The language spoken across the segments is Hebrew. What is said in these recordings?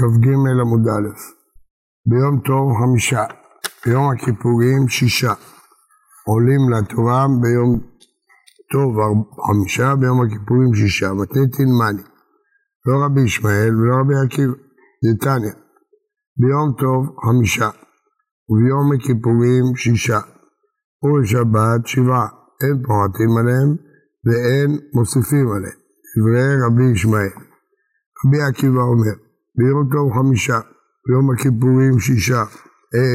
כ"ג עמוד א', ביום טוב 5, ביום הכיפורים 6, עולים לתורה ביום טוב 5, ביום הכיפורים 6, מתני תלמני, לא רבי ישמעאל ולא רבי עקיבא, דתניא, ביום טוב 5, וביום הכיפורים 6, ובשבת 7, אין פוחתים עליהם ואין מוסיפים עליהם, דברי רבי ישמעאל. רבי עקיבא אומר, ביום טוב 5, ביום הכיפורים 7,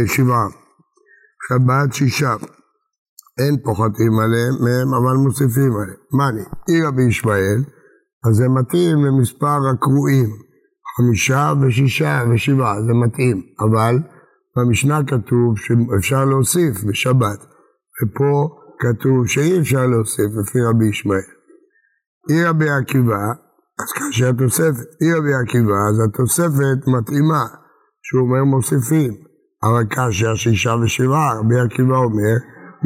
שבת 6, אין פוחתים עליהם, מהם אבל מוסיפים עליהם. מני, אי רבי ישמעאל, אז זה מתאים למספר הקרואים, 5 ו6 ו7, זה מתאים, אבל במשנה כתוב שאפשר להוסיף בשבת, ופה כתוב שאי אפשר להוסיף לפי רבי ישמעאל. אי רבי עקיבא, אז כאשר רבי עקיבא, אז התוספת מתאימה, שהוא אומר מוסיפים, אבל כאשר 6 ו7, רבי עקיבא אומר,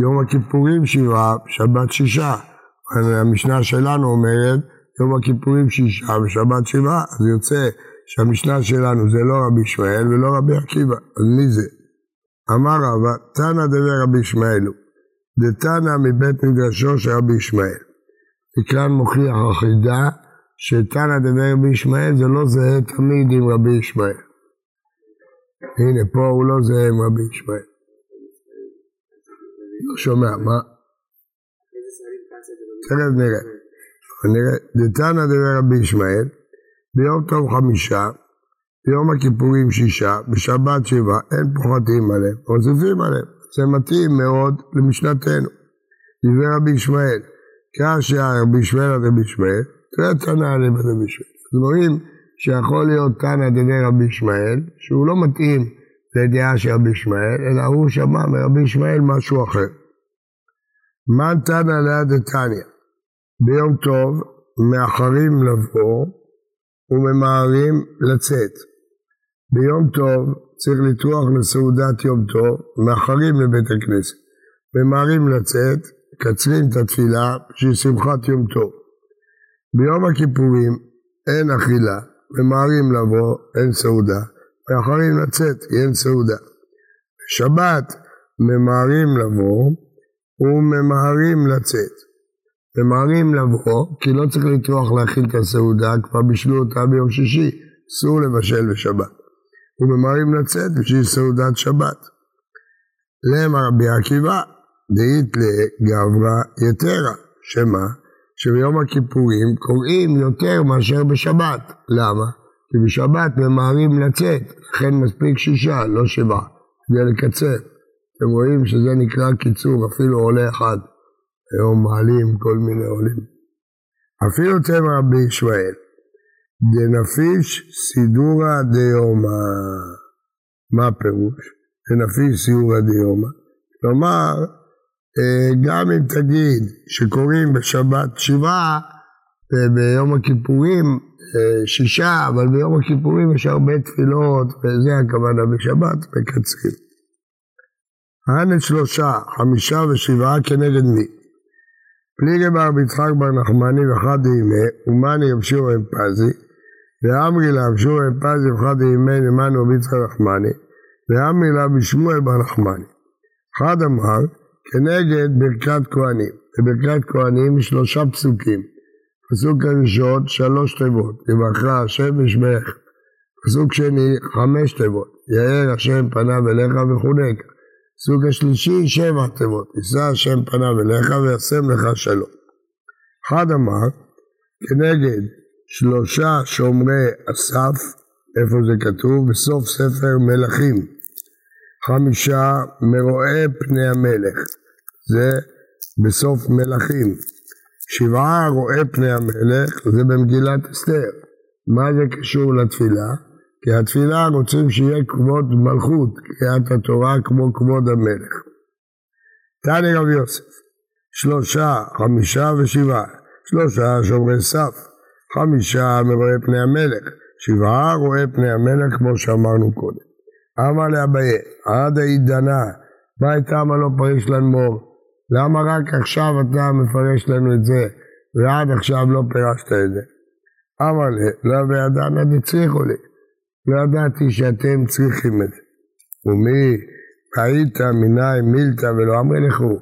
יום הכיפורים 7, שבת 6, המשנה שלנו אומרת, יום הכיפורים 6 ושבת 7, אז יוצא שהמשנה שלנו זה לא רבי ישמעאל ולא רבי עקיבא, אז מי זה? אמר רבא, תנא דבר רבי ישמעאל, דתנא מבית מדרשו של רבי ישמעאל, וכאן מוכיח החידה, שתנא דבר רבי ישמעאל זה לא זהה תמיד עם רבי ישמעאל. הנה, פה הוא לא זהה עם רבי ישמעאל. לא שומע, מה? תכף נראה. דתנא דבר רבי ישמעאל, ביום טוב 5, ביום הכיפורים 6, בשבת 7, אין פוחתים עליהם, מוסיפים עליהם. זה מתאים מאוד למשנתנו. דבר רבי ישמעאל, כאשר רבי ישמעאל עד רבי ישמעאל, תראה תנא עליהם עד רבי ישמעאל. דברים שיכול להיות תנא דבר רבי ישמעאל, שהוא לא מתאים לדעה של רבי ישמעאל, אלא הוא שמע מרבי ישמעאל משהו אחר. מה תנא ליד התניא? ביום טוב מאחרים לבוא וממהרים לצאת. ביום טוב צריך לטרוח לסעודת יום טוב, מאחרים לבית הכנסת. ממהרים לצאת, קצרים את התפילה בשביל שמחת יום טוב. ביום הכיפורים אין אכילה, ממהרים לבוא, אין סעודה, מאחרים לצאת, אין סעודה. בשבת ממהרים לבוא וממהרים לצאת. ממהרים לבוא, כי לא צריך לטרוח להכין את הסעודה, כבר בשלו אותה ביום שישי, אסור לבשל בשבת. וממהרים לצאת בשביל סעודת שבת. למה רבי עקיבא, דאית לגברא יתרה, שמה? שביום הכיפורים קוראים יותר מאשר בשבת. למה? כי בשבת ממהרים לצאת, לכן מספיק 6, לא 7, כדי לקצר. אתם רואים שזה נקרא קיצור, אפילו עולה אחד. היום מעלים כל מיני עולים. אפילו תמר רבי ישמעאל, דנפיש סידורא דיומא. מה הפירוש? דנפיש סידורא דיומא. כלומר, גם אם תגיד שקוראים בשבת 7, וביום הכיפורים 6, אבל ביום הכיפורים יש הרבה תפילות, וזה הכוונה בשבת, מקצרים. העניין 3, 5 ו7 כנגד מי? פליגי בר ביצחק בר נחמני וחד אימה, ומני יבשור אמפזי, ואמרי לה יבשור אמפזי וחד אימה נמני וביצחק נחמני, ואמרי לה בשמואל בר נחמני. אחד אמר, כנגד ברכת כהנים. בברכת כהנים 3 פסוקים. פסוק הראשון 3 תיבות, יבחר השם ושמך. פסוק שני 5 תיבות, יאר השם פניו אליך וחונק. פסוק השלישי 7 תיבות, ישא השם פניו אליך וישם לך שלום. אחד אמר, כנגד 3 שומרי אסף, איפה זה כתוב? בסוף ספר מלכים. 5 מרואי פני המלך, זה בסוף מלכים. 7 רואי פני המלך, זה במגילת אסתר. מה זה קשור לתפילה? כי התפילה רוצים שיהיה כבוד מלכות, קריאת התורה כמו כבוד המלך. תני רבי יוסף, 3, 5 ו7, 3 שומרי סף, 5 מרואי פני המלך, 7 רואי פני המלך כמו שאמרנו קודם. אמר לאביי, עד העידנה, מה הייתה מה לא פרש לנמור? למה רק עכשיו אתה מפרש לנו את זה, ועד עכשיו לא פרשת את זה? אמר לאביי, לא וידענו, נצריך לי. לא ידעתי שאתם צריכים את זה. ומי ראית מיני מילתא ולא אמרי לכו,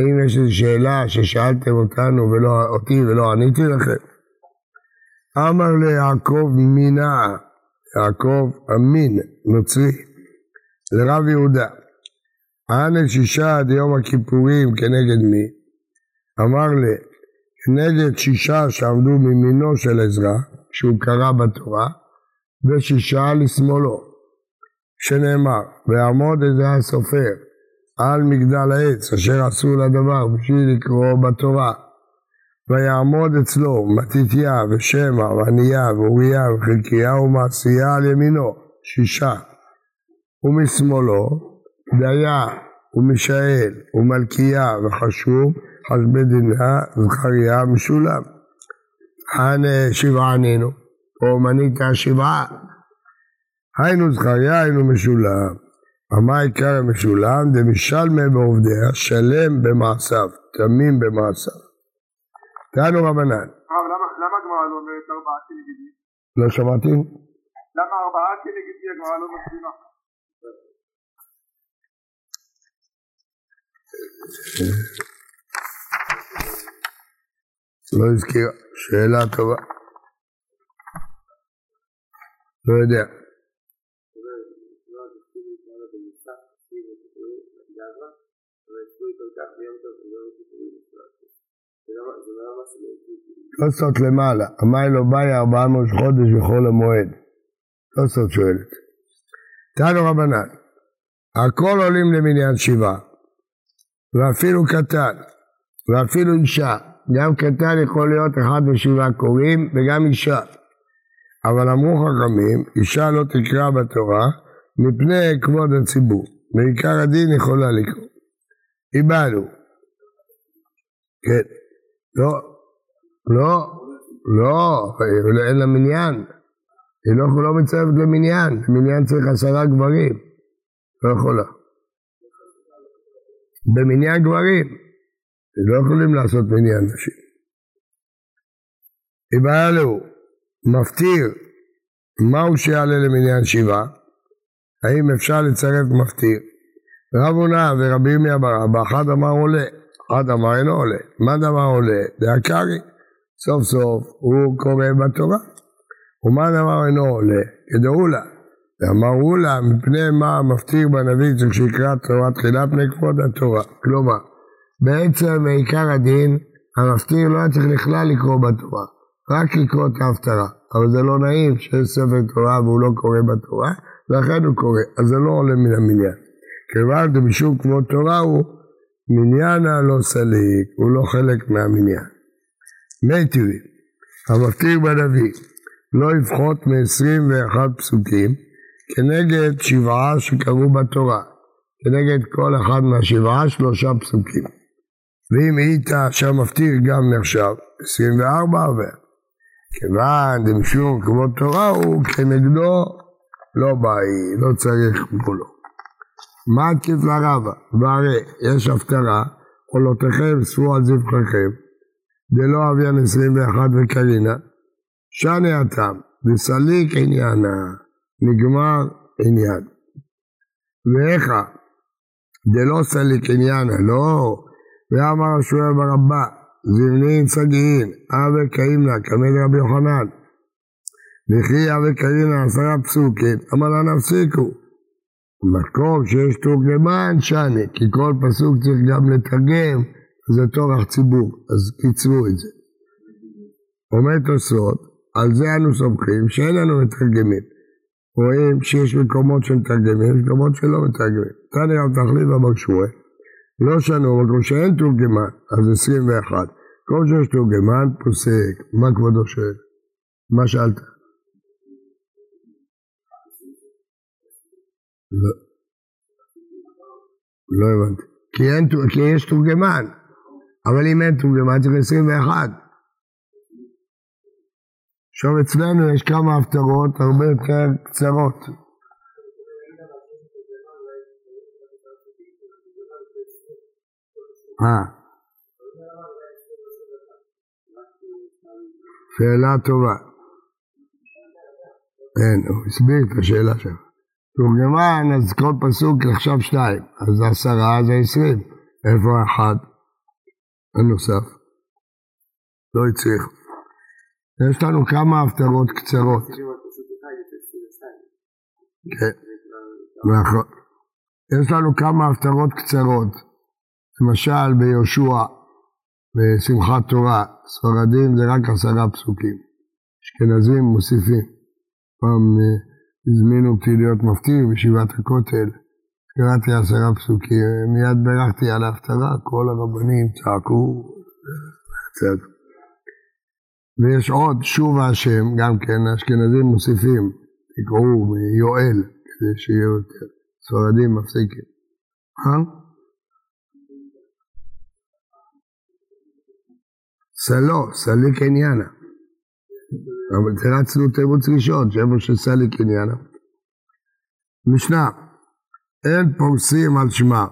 אם יש איזו שאלה ששאלתם אותנו ולא, אותי ולא עניתי לכם. אמר ליעקב מינה, יעקב אמין, נוצרי, לרב יהודה. הענל שישה עד יום הכיפורים כנגד מי? אמר לי, כנגד שישה שעמדו ממינו של עזרא, כשהוא קרא בתורה, ושישה לשמאלו, שנאמר, ויעמוד עזרא הסופר, על מגדל העץ, אשר עשו לדבר בשביל לקרוא בתורה, ויעמוד אצלו מתתיה ושמע ועניה ואוריה וחלקיה ומעשיה על ימינו, שישה, ומשמאלו, דיה ומשאל ומלכיה וחשוב, חסבי דינה וזכריה משולם. ענה שבעה ענינו, או מנית השבעה. היינו זכריה, היינו משולם. ומה העיקר המשולם? דמשלמה בעובדיה, שלם במעשיו, תמים במעשיו. תענו רבנן. רב, למה הגמרא לא אומרת ארבעה כנגדים? לא שמעתי? למה ארבעה כנגדים הגמרא לא מסבירה? לא הזכיר, שאלה טובה. לא יודע. לא סוד למעלה, המים לא באי 400 חודש בכל המועד. לא סוד שואלת. תנו רבנן, הכל עולים למניין שבעה. ואפילו קטן, ואפילו אישה, גם קטן יכול להיות אחד ושבעה קוראים, וגם אישה. אבל אמרו חכמים, אישה לא תקרא בתורה, מפני כבוד הציבור. בעיקר הדין יכולה לקרוא. איבנו. כן. לא, אין לה מניין. היא לא מצטרפת למניין. מניין צריך 10 גברים. לא יכולה. במניין גברים, לא יכולים לעשות מניין נשים. איבעלו, מפטיר, מהו שיעלה למניין שבעה? האם אפשר לצרף מפטיר? רב הונא ורבי ירמיה בר אבא, אחד אמר עולה, אחד אמר אינו עולה. מה דבר עולה? דאקרי, סוף סוף הוא קורא בתורה. ומה דבר אינו עולה? כדאו לה. ואמרו לה, מפני מה המפטיר בנביא צריך שיקרא תורה תחילה פני כבוד התורה. כלומר, בעצם עיקר הדין, המפטיר לא היה צריך לכלל לקרוא בתורה, רק לקרוא את ההפטרה. אבל זה לא נעים שיש ספר תורה והוא לא קורא בתורה, ואחד הוא קורא, אז זה לא עולה מן המניין. כיוון דמשום כבוד תורה הוא מניין הלא סליק, הוא לא חלק מהמניין. מייטיבי, המפטיר בנביא לא יפחות מ21 פסוקים, כנגד שבעה שקראו בתורה, כנגד כל אחד מהשבעה 3 פסוקים. ואם הייתה שהמפטיר גם נחשב, 24 עבר. כיוון דמשום כבוד תורה הוא כנגדו לא באי, לא צריך מולו. מה עקיף לרבה? והרי יש הפטרה, עולותיכם ספרו על זבחיכם, דלא אביין 21 וקרינה, שני אתם, וסליק עניינה. נגמר עניין. ואיך? דלא סליק עניינה, לא. ואמר השואל ברבה, זבנין סגעין, אבי קאימנה, כמד רבי יוחנן. וכי אבי קאימנה 10 פסוקים, אבל לא נפסיקו. במקום שיש תורגמן שני, כי כל פסוק צריך גם לתרגם, זה תורך ציבור, אז קיצרו את זה. עומד תוספות, על זה אנו סומכים, שאין לנו מתרגמים. רואים שיש מקומות שמתרגמים, יש מקומות שלא מתרגמים. תני רב תחליף במקשורי, לא שנו, מקום שאין תורגמן, אז 21. מקום שיש תורגמן, פוסק, מה כבודו שאל? מה שאלת? לא הבנתי. כי יש תורגמן, אבל אם אין תורגמן, צריך 21. עכשיו אצלנו יש כמה הפטרות הרבה יותר קצרות. שאלה טובה. כן, הוא הסביר את השאלה שלך. תורגמן, אז כל פסוק נחשב 2, אז זה 10, זה 20. איפה האחד הנוסף? לא הצליח. יש לנו כמה הפטרות קצרות. כן, נכון. יש לנו כמה הפטרות קצרות. למשל ביהושע, בשמחת תורה, ספרדים זה רק 10 פסוקים. אשכנזים מוסיפים. פעם הזמינו אותי להיות מפטיר בישיבת הכותל. קראתי 10 פסוקים, מיד בירכתי על ההפטרה, כל הרבנים צעקו. ויש עוד שוב השם, גם כן, האשכנזים מוסיפים, תקראו יואל, כדי שיהיה יותר. ספרדים מפסיקים. סלו, סלי קניאנה. אבל תרצנו תירוץ ראשון, שאיפה שסלי קניאנה. משנה, אין פורסים על שמה.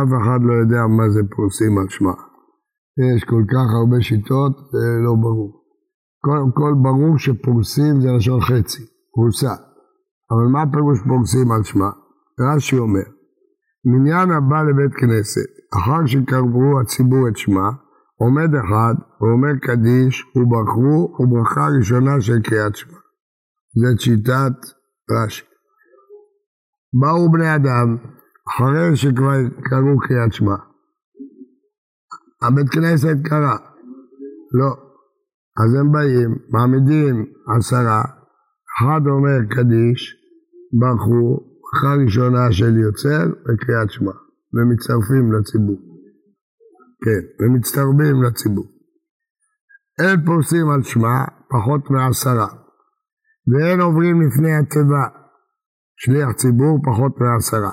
אף אחד לא יודע מה זה פורסים על שמה. יש כל כך הרבה שיטות, לא ברור. קודם כל ברור שפורסים זה לשון חצי, פורסה. אבל מה פירוש פורסים על שמה? רש"י אומר, מניין הבא לבית כנסת, אחר שקברו הציבור את שמה, עומד אחד ואומר קדיש וברכו וברכה ראשונה של קריאת שמה. זאת שיטת רש"י. באו בני אדם אחרי שכבר קראו קריאת שמה. הבית כנסת קרא. לא. אז הם באים, מעמידים 10, אחד אומר קדיש, ברכו, ברכה ראשונה של יוצר וקריאת שמה. ומצטרפים לציבור. כן, ומצטרבים לציבור. אין פורסים על שמה, פחות מ10. ואין עוברים לפני התיבה, שליח ציבור, פחות מ10.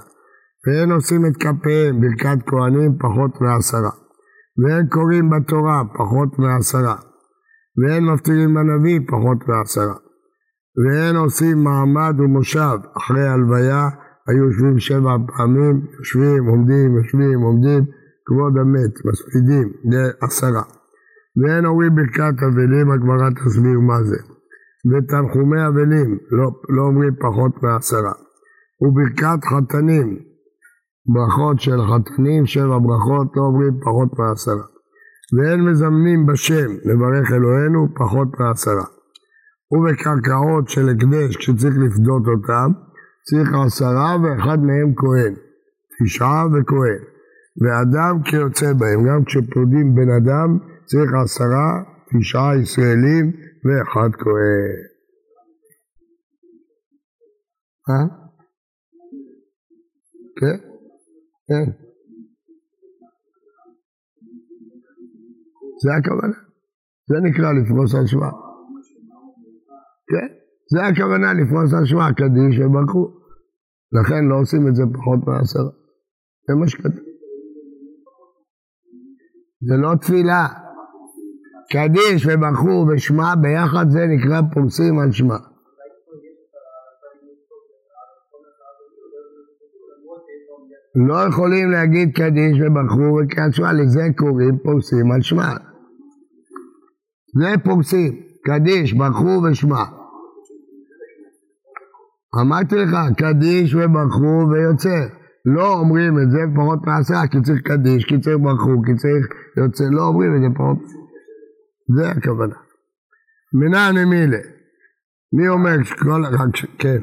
ואין עושים את כפיהם, ברכת כהנים, פחות מ10. ואין קוראים בתורה, פחות מ10. ואין מפטירים בנביא, פחות מ10. ואין עושים מעמד ומושב, אחרי הלוויה, היו יושבים 7 פעמים, יושבים, עומדים, יושבים, עומדים, כבוד המת, מספידים, זה 10. ואין אומרים ברכת אבלים, הגמרא תסביר מה זה. ותנחומי אבלים, לא אומרים פחות מ10. וברכת חתנים, ברכות של חתנים, 7 ברכות, לא אומרים פחות מ10. ואין מזמנים בשם, לברך אלוהינו, פחות מ10. ובקרקעות של הקדש, כשצריך לפדות אותם, צריך 10 ואחד מהם כהן, 9 וכהן. ואדם כיוצא בהם, גם כשפודים בן אדם, צריך 10, 9 ישראלים ואחד כהן. כן? כן. זה הכוונה. זה נקרא לפרוס על שמה. כן? זה הכוונה לפרוס על שמה, קדיש וברכו. לכן לא עושים את זה פחות מ10. זה מה שכתוב. זה לא תפילה. קדיש וברכו ושמה ביחד זה נקרא פורסים על שמה. לא יכולים להגיד קדיש וברכו וקריאת שמה, לזה קוראים פורסים על שמה. זה פורסים, קדיש, ברכו ושמה. אמרתי לך, קדיש וברכו ויוצא. לא אומרים את זה פחות מ10, כי צריך קדיש, כי צריך ברכו, כי צריך יוצא, לא אומרים את זה פחות. זה הכוונה. מנה נמילה. מי אומר שכל... כן.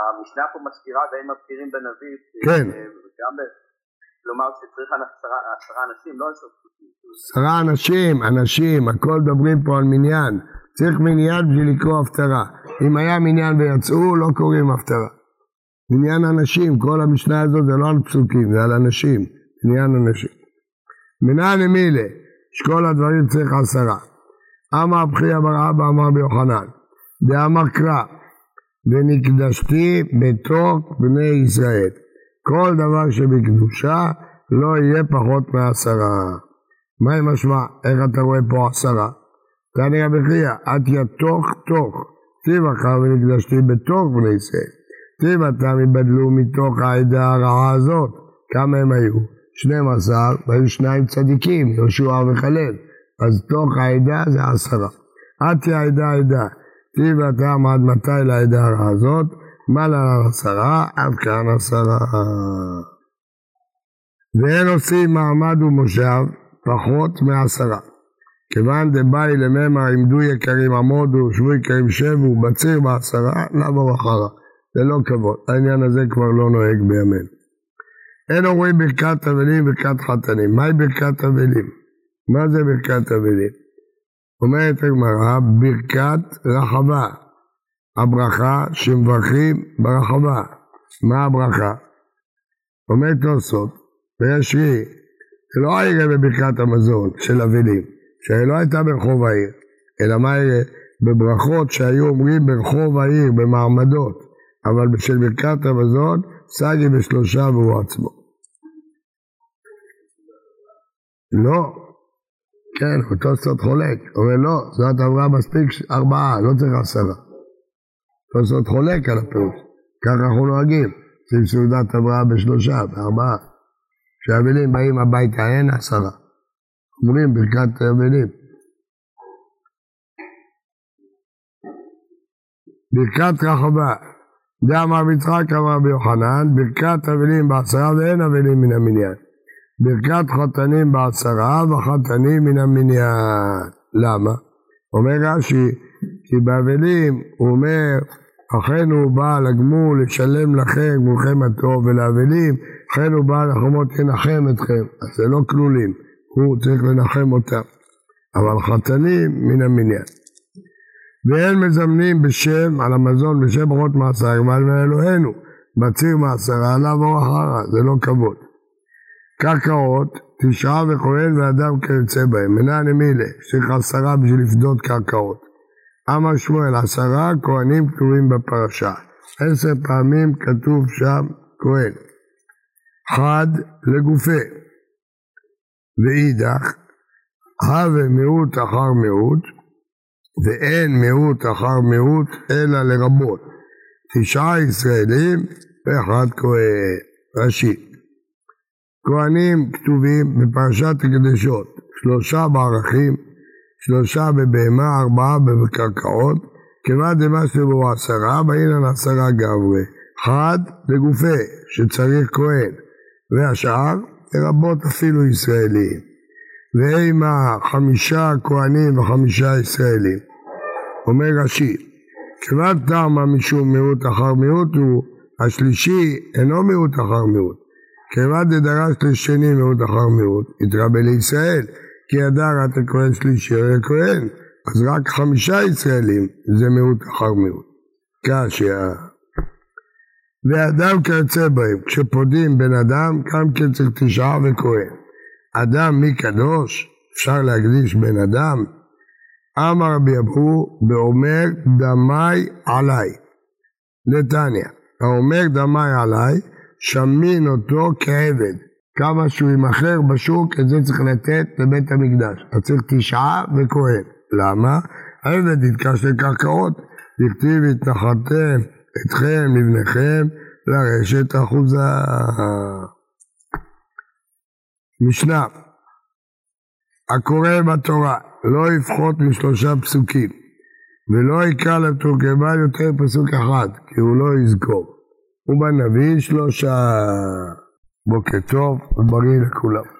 המשנה פה מזכירה ואין מזכירים בנביא. כן. כלומר שצריך 10 אנשים, לא 10 פסוקים. 10 אנשים, הכל מדברים פה על מניין. צריך מניין בשביל לקרוא הפטרה. אם היה מניין ויצאו, לא קוראים הפטרה. עניין אנשים, כל המשנה הזאת זה לא על פסוקים, זה על אנשים, עניין אנשים. מנען אמילה, שכל הדברים צריך 10. אמר הבכי אמר אבא אמר ביוחנן, ואמר קרא, ונקדשתי בתוך בני ישראל. כל דבר שבקדושה לא יהיה פחות מ10. מה היא משמע? איך אתה רואה פה 10? תעני הבכיה, את יתוך, תיבחר ונקדשתי בתוך בני ישראל. תיבתם יבדלו מתוך העדה הרעה הזאת. כמה הם היו? 12, והיו 2 צדיקים, יהושע וחלב. אז תוך העדה זה 10. עתי העדה, כתיב הטעם עד מתי לעדה הרעה הזאת, מעלה שרה, עד כאן השרה. ואין עושים מעמד ומושב פחות מעשרה. כיוון דבאי לממה עמדו יקרים עמודו, שבו יקרים שבו, בציר בעשרה, לבו אחרה. ללא כבוד, העניין הזה כבר לא נוהג בימינו. אין אומרים ברכת אבלים וברכת חתנים. מהי ברכת אבלים? מה זה ברכת אבלים? אומרת הגמרא, ברכת רחבה. הברכה שמברכים ברחבה. מה הברכה? אומרת תוספות, ויש לי, זה לא היה בברכת המזון של אבלים, שלא הייתה ברחוב העיר, אלא מה היה בברכות שהיו אומרים ברחוב העיר, במעמדות, אבל בשל ברכת המזון, סגי בשלושה והוא עצמו. לא. כן, אותו סוד חולק. אומר לא, זאת עברה מספיק ארבעה, לא צריך עשרה. אותו סוד חולק על הפירוש. ככה אנחנו נוהגים. עושים סעודת עברה בשלושה, בארבעה. כשהאבלים באים הביתה, אין עשרה. אומרים ברכת האבלים. ברכת רחבה. דאמר יצחק אמר ביוחנן, ברכת אבלים בעשרה ואין אבלים מן המניין. ברכת חתנים בעשרה וחתנים מן המניין. למה? אומר רש"י, כי באבלים הוא אומר, אכן הוא בא לגמול לשלם לכם גמולכם הטוב, ולאבלים, אכן הוא בא לחומות לנחם אתכם, אז זה לא כלולים, הוא צריך לנחם אותם. אבל חתנים מן המניין. ואין מזמנים בשם על המזון בשם ברכות מעשר ועל אלוהינו בציר מעשרה עליו או אחרה, זה לא כבוד. קרקעות תשעה וכהן ואדם כיוצא בהם, אינן מילה, צריך עשרה בשביל לפדות קרקעות. אמר שמואל, עשרה כהנים כתובים בפרשה, 10 פעמים כתוב שם כהן. חד לגופה, ואידך הווה מיעוט אחר מיעוט, ואין מיעוט אחר מיעוט, אלא לרבות. 9 ישראלים ואחד כהן. ראשית, כהנים כתובים בפרשת הקדשות, 3 בערכים, 3 בבהמה, 4 בקרקעות, כיוון דמשהו בו 10, והנה 10 גברי. 1 לגופה, שצריך כהן, והשאר לרבות אפילו ישראלים. ואימה 5 כהנים ו5 ישראלים. אומר רש"י, כיוון טעמה משום מיעוט אחר מיעוט הוא, השלישי אינו מיעוט אחר מיעוט. כיוון דדרש לשני מיעוט אחר מיעוט, התרבה לישראל, כי ידע רק הכהן שלישי לכהן, אז רק 5 ישראלים זה מיעוט אחר מיעוט. קשה. ואדם כיוצא בהם, כשפודים בן אדם, גם כן צריך 9 וכהן. אדם מי קדוש, אפשר להקדיש בן אדם. אמר רבי אבהו, באומר דמי עליי. נתניה, האומר דמי עליי, שמין אותו כעבד. כמה שהוא ימכר בשוק, את זה צריך לתת לבית המקדש. אתה צריך 9 וכהן. למה? העבד יתקש לקרקעות, לכתיב התנחלתם אתכם לבניכם לרשת אחוזה. משנה, הקורא בתורה לא יפחות מ3 פסוקים, ולא יקרא לתורגמן יותר פסוק אחד, כי הוא לא יזכור. ובנביא 3. בוקר טוב ובריא לכולם.